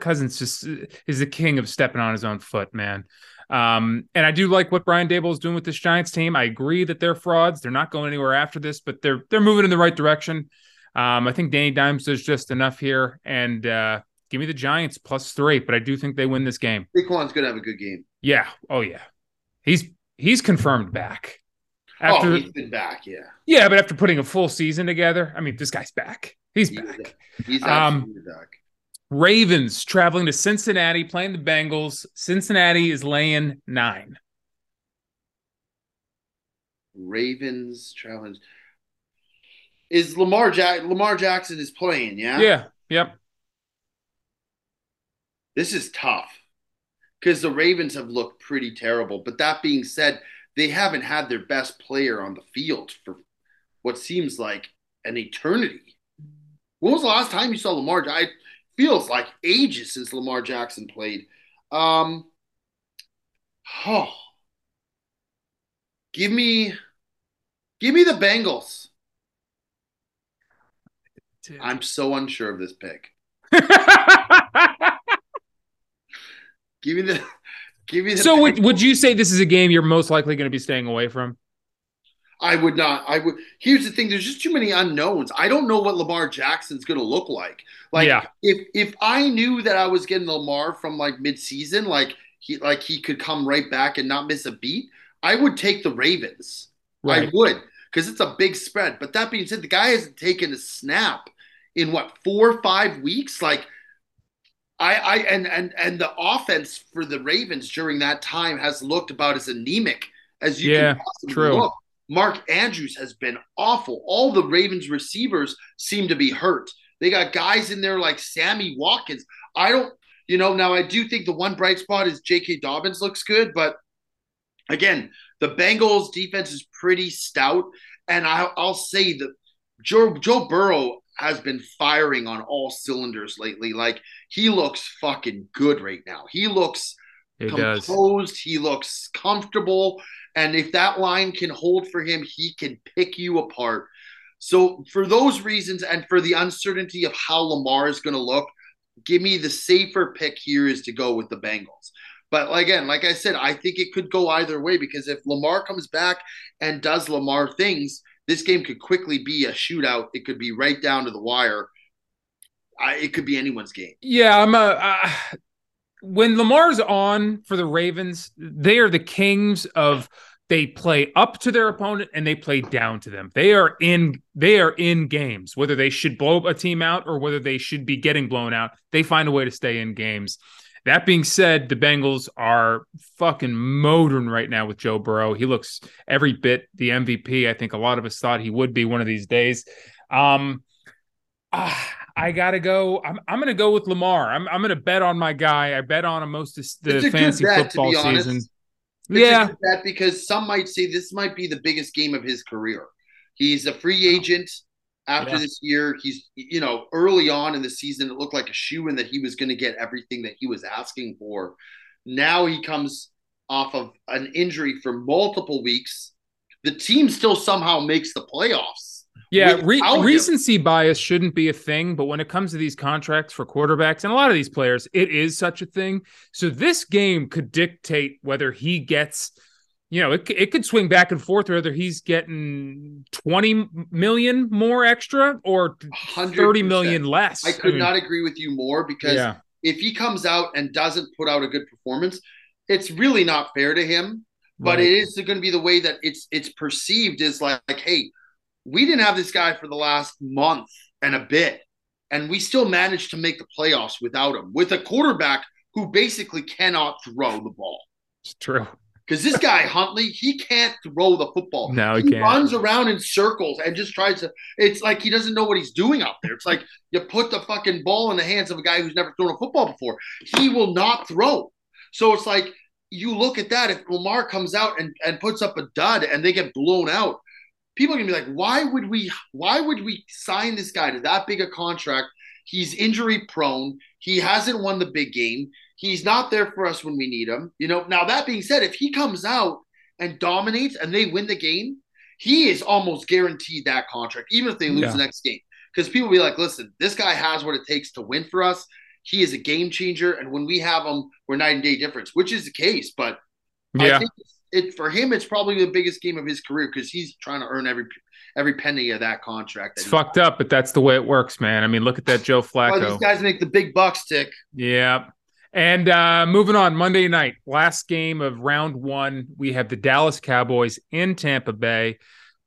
Cousins just is the king of stepping on his own foot, man. And I do like what Brian Daboll is doing with this Giants team. I agree that they're frauds. They're not going anywhere after this, but they're moving in the right direction. I think Danny Dimes does just enough here, and give me the Giants +3, but I do think they win this game. Saquon's going to have a good game. Yeah. Oh yeah. He's confirmed back. He's been back, yeah. Yeah, but after putting a full season together, I mean, this guy's back. He's back. He's absolutely back. Ravens traveling to Cincinnati, playing the Bengals. Cincinnati is laying 9. Ravens traveling. Is Lamar Jackson is playing, yeah? Yeah, yep. This is tough because the Ravens have looked pretty terrible. But that being said, they haven't had their best player on the field for what seems like an eternity. When was the last time you saw Lamar? It feels like ages since Lamar Jackson played. Give me the Bengals. Dude. I'm so unsure of this pick. So would you say this is a game you're most likely going to be staying away from? I would not. Here's the thing. There's just too many unknowns. I don't know what Lamar Jackson's going to look like. If I knew that I was getting Lamar from midseason, he could come right back and not miss a beat, I would take the Ravens. Right. I would, because it's a big spread. But that being said, the guy hasn't taken a snap in 4 or 5 weeks. And the offense for the Ravens during that time has looked about as anemic as you can possibly look. Mark Andrews has been awful. All the Ravens receivers seem to be hurt. They got guys in there like Sammy Watkins. Now I do think the one bright spot is J.K. Dobbins looks good, but again, the Bengals defense is pretty stout, and I'll say that Joe Burrow has been firing on all cylinders lately. He looks fucking good right now. He looks composed. He looks comfortable. And if that line can hold for him, he can pick you apart. So for those reasons and for the uncertainty of how Lamar is going to look, give me the safer pick here is to go with the Bengals. But again, like I said, I think it could go either way, because if Lamar comes back and does Lamar things, this game could quickly be a shootout. It could be right down to the wire. It could be anyone's game. Yeah, when Lamar's on for the Ravens, they are the kings of they play up to their opponent and they play down to them. They are in games, whether they should blow a team out or whether they should be getting blown out. They find a way to stay in games. That being said, the Bengals are fucking motoring right now with Joe Burrow. He looks every bit the MVP. I think a lot of us thought he would be one of these days. I got to go. I'm going to go with Lamar. I'm going to bet on my guy. I bet on him most of the fantasy football season. Because some might say this might be the biggest game of his career. He's a free agent. after this year. He's, you know, early on in the season, it looked like a shoo-in that he was going to get everything that he was asking for. Now he comes off of an injury for multiple weeks. The team still somehow makes the playoffs. Yeah, recency bias shouldn't be a thing, but when it comes to these contracts for quarterbacks and a lot of these players, it is such a thing. So this game could dictate whether he gets, you know, it could swing back and forth, whether he's getting 20 million more extra or 30 million less. I could not agree with you more, because if he comes out and doesn't put out a good performance, it's really not fair to him. But it is going to be the way that it's perceived is like, hey, we didn't have this guy for the last month and a bit, and we still managed to make the playoffs without him, with a quarterback who basically cannot throw the ball. It's true. Because this guy, Huntley, he can't throw the football. No, he can't. Runs around in circles and just tries to – it's like he doesn't know what he's doing out there. It's like you put the fucking ball in the hands of a guy who's never thrown a football before. He will not throw. So it's like you look at that. If Lamar comes out and puts up a dud and they get blown out, people are going to be like, why would we sign this guy to that big a contract? He's injury prone. He hasn't won the big game. He's not there for us when we need him. You know, now that being said, if he comes out and dominates and they win the game, he is almost guaranteed that contract, even if they lose the next game. Because people will be like, listen, this guy has what it takes to win for us. He is a game changer. And when we have him, we're night and day difference, which is the case. But I think it for him, it's probably the biggest game of his career, because he's trying to earn every penny of that contract. It's fucked up, but that's the way it works, man. I mean, look at that Joe Flacco. Well, these guys make the big bucks tick. Yeah. And moving on, Monday night, last game of round one, we have the Dallas Cowboys in Tampa Bay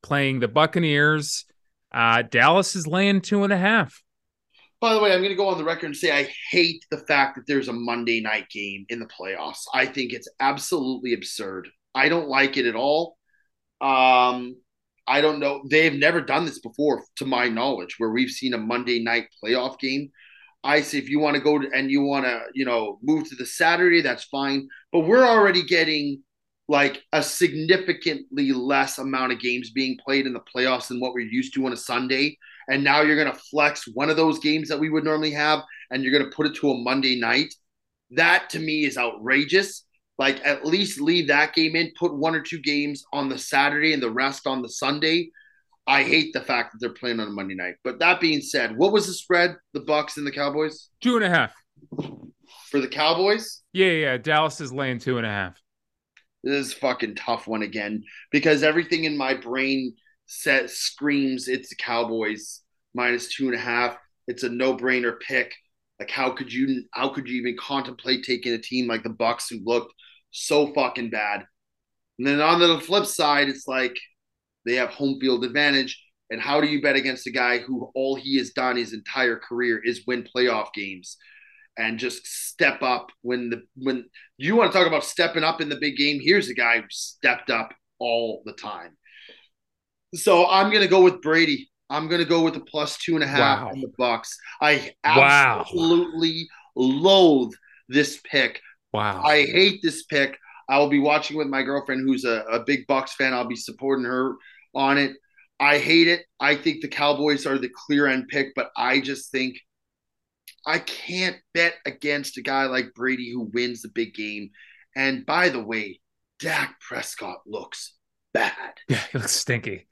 playing the Buccaneers. Dallas is laying 2.5. By the way, I'm going to go on the record and say I hate the fact that there's a Monday night game in the playoffs. I think it's absolutely absurd. I don't like it at all. I don't know. They've never done this before, to my knowledge, where we've seen a Monday night playoff game. I say if you want to go to, and you want to, you know, move to the Saturday, that's fine. But we're already getting like a significantly less amount of games being played in the playoffs than what we're used to on a Sunday. And now you're going to flex one of those games that we would normally have, and you're going to put it to a Monday night. That, to me, is outrageous. Like, at least leave that game in, put one or two games on the Saturday and the rest on the Sunday. I hate the fact that they're playing on a Monday night. But that being said, what was the spread, the Bucs and the Cowboys? 2.5. For the Cowboys? Yeah. Dallas is laying 2.5. This is a fucking tough one again, because everything in my brain screams it's the Cowboys minus 2.5. It's a no-brainer pick. Like, how could you even contemplate taking a team like the Bucs, who looked so fucking bad? And then on the flip side, it's like they have home field advantage. And how do you bet against a guy who all he has done his entire career is win playoff games and just step up when you want to talk about stepping up in the big game? Here's a guy who stepped up all the time. So I'm going to go with Brady. I'm going to go with the plus 2.5 in the Bucs. I absolutely loathe this pick. Wow. I hate this pick. I will be watching with my girlfriend, who's a big Bucs fan. I'll be supporting her on it. I hate it. I think the Cowboys are the clear end pick, but I just think I can't bet against a guy like Brady who wins the big game. And by the way, Dak Prescott looks bad. Yeah, he looks stinky.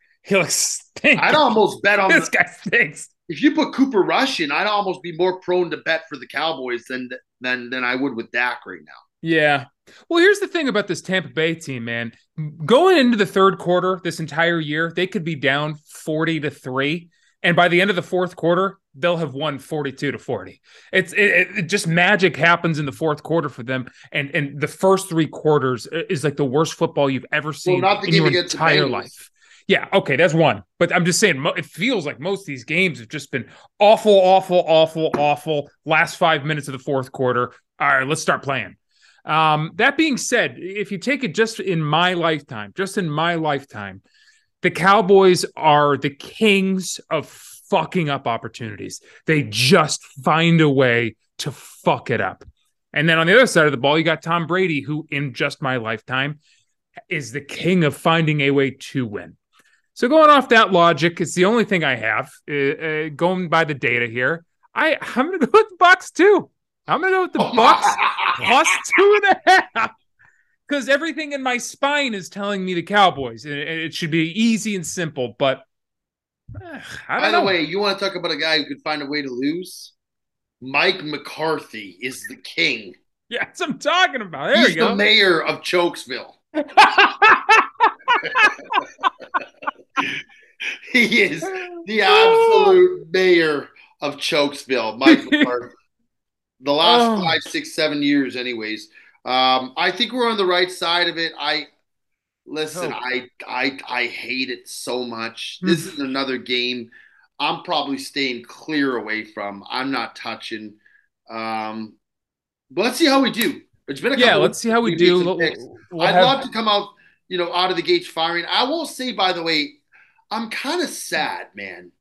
I'd almost bet on this guy stinks. If you put Cooper Rush in, I'd almost be more prone to bet for the Cowboys than I would with Dak right now. Yeah. Well, here's the thing about this Tampa Bay team, man. Going into the third quarter this entire year, they could be down 40-3, and by the end of the fourth quarter, they'll have won 42-40. It just magic happens in the fourth quarter for them, and the first three quarters is like the worst football you've ever seen in your entire life. Yeah, okay, that's one. But I'm just saying, it feels like most of these games have just been awful. Last 5 minutes of the fourth quarter. All right, let's start playing. That being said, if you take it just in my lifetime, the Cowboys are the kings of fucking up opportunities. They just find a way to fuck it up. And then on the other side of the ball, you got Tom Brady, who in just my lifetime is the king of finding a way to win. So going off that logic, it's the only thing I have. Going by the data here, I'm going to go with the Bucs too. I'm going to go with the Bucs plus 2.5 because everything in my spine is telling me the Cowboys. It should be easy and simple, but by the way, you want to talk about a guy who could find a way to lose? Mike McCarthy is the king. Yeah, that's what I'm talking about. He's the mayor of Chokesville. He is the absolute mayor of Chokesville, Mike McCarthy. The last 5, 6, 7 years anyways. I think we're on the right side of it. I hate it so much. This is another game I'm probably staying clear away from. I'm not touching. But let's see how we do. It's been a couple. Yeah, let's see how we do. I'd love to come out, out of the gates firing. I will say, by the way, I'm kind of sad, man.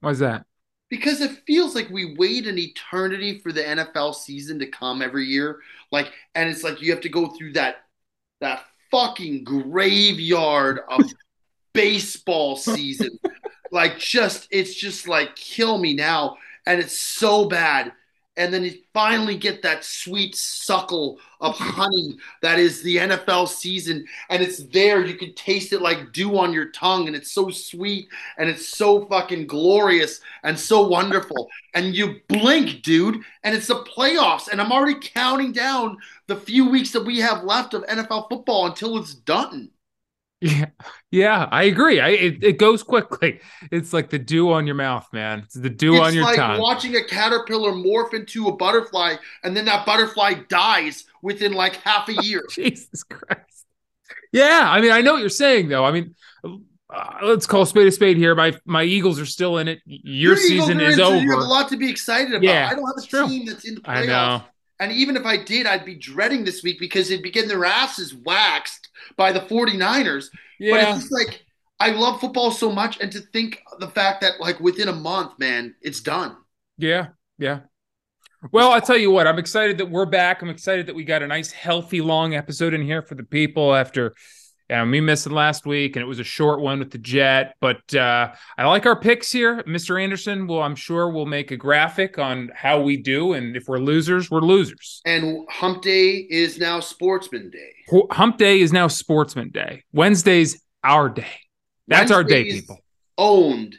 Why's that? Because it feels like we wait an eternity for the NFL season to come every year. And it's like you have to go through that fucking graveyard of baseball season. It's just kill me now. And it's so bad. And then you finally get that sweet suckle of honey that is the NFL season. And it's there. You can taste it like dew on your tongue. And it's so sweet. And it's so fucking glorious and so wonderful. And you blink, dude. And it's the playoffs. And I'm already counting down the few weeks that we have left of NFL football until it's done. Yeah, I agree. It goes quickly. It's like the dew on your mouth, man. It's the dew on your tongue. It's like watching a caterpillar morph into a butterfly, and then that butterfly dies within like half a year. Jesus Christ. Yeah, I mean, I know what you're saying, though. I mean, let's call spade a spade here. My Eagles are still in it. Your season is over. You have a lot to be excited about. Yeah, I don't have a team that's in the playoffs. I know. And even if I did, I'd be dreading this week because they'd be getting their asses waxed by the 49ers. Yeah. But it's just like, I love football so much. And to think the fact that within a month, man, it's done. Yeah. Yeah. Well, I'll tell you what, I'm excited that we're back. I'm excited that we got a nice, healthy, long episode in here for the people after me missing last week. And it was a short one with the Jet, but I like our picks here. Mr. Anderson, I'm sure we'll make a graphic on how we do. And if we're losers, we're losers. And hump day is now Sportsman Day. Hump day is now Sportsman Day. Wednesday's our day. That's Wednesday our day, people. Owned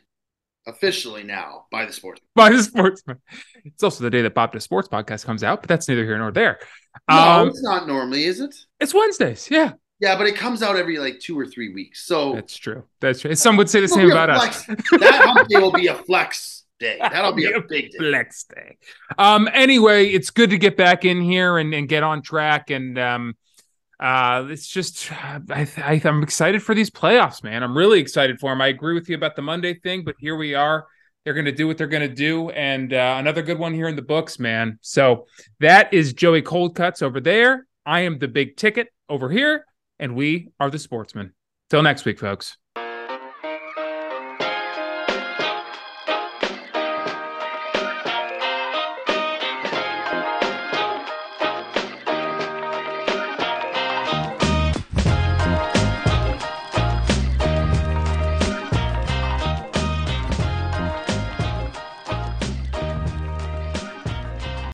officially now by the Sportsman. By the Sportsman. It's also the day that Bob the Sports Podcast comes out, but that's neither here nor there. No, it's not normally, is it? It's Wednesdays, yeah. Yeah, but it comes out every 2 or 3 weeks. So That's true. Some would say the same about us. That day will be a flex day. That'll be a big day. Flex day. Anyway, it's good to get back in here and get on track. And it's just I'm excited for these playoffs, man. I'm really excited for them. I agree with you about the Monday thing, but here we are. They're going to do what they're going to do. And another good one here in the books, man. So that is Joey Coldcuts over there. I am the Big Ticket over here. And we are the Sportsmen. Till next week, folks.